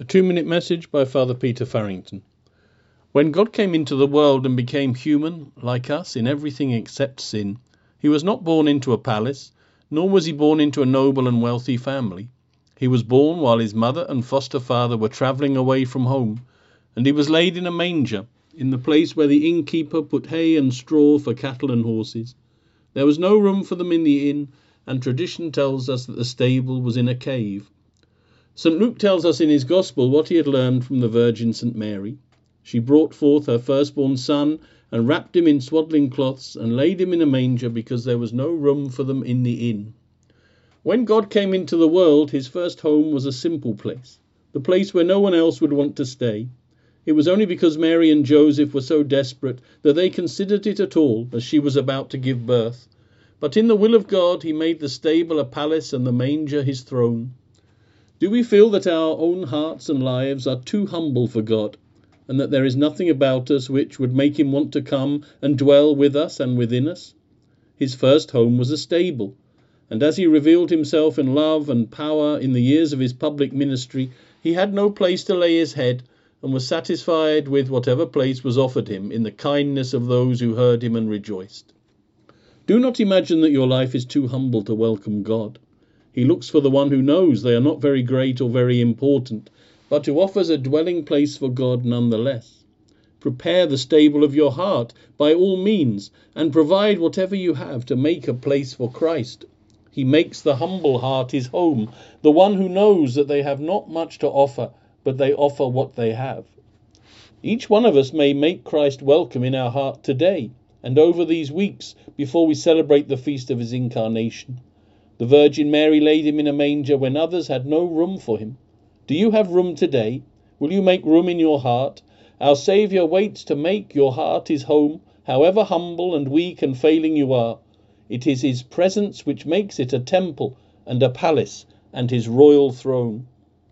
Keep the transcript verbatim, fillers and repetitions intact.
A two-minute message by Father Peter Farrington. When God came into the world and became human, like us, in everything except sin, he was not born into a palace, nor was he born into a noble and wealthy family. He was born while his mother and foster father were travelling away from home, and he was laid in a manger, in the place where the innkeeper put hay and straw for cattle and horses. There was no room for them in the inn, and tradition tells us that the stable was in a cave. Saint Luke tells us in his Gospel what he had learned from the Virgin Saint Mary. She brought forth her firstborn son, and wrapped him in swaddling cloths, and laid him in a manger, because there was no room for them in the inn. When God came into the world, his first home was a simple place, the place where no one else would want to stay. It was only because Mary and Joseph were so desperate that they considered it at all, as she was about to give birth. But in the will of God, he made the stable a palace and the manger his throne. Do we feel that our own hearts and lives are too humble for God, and that there is nothing about us which would make him want to come and dwell with us and within us? His first home was a stable, and as he revealed himself in love and power in the years of his public ministry, he had no place to lay his head, and was satisfied with whatever place was offered him in the kindness of those who heard him and rejoiced. Do not imagine that your life is too humble to welcome God. He looks for the one who knows they are not very great or very important, but who offers a dwelling place for God nonetheless. Prepare the stable of your heart by all means, and provide whatever you have to make a place for Christ. He makes the humble heart his home, the one who knows that they have not much to offer, but they offer what they have. Each one of us may make Christ welcome in our heart today, and over these weeks, before we celebrate the feast of his incarnation. The Virgin Mary laid him in a manger when others had no room for him. Do you have room today? Will you make room in your heart? Our Saviour waits to make your heart his home, however humble and weak and failing you are. It is his presence which makes it a temple and a palace and his royal throne.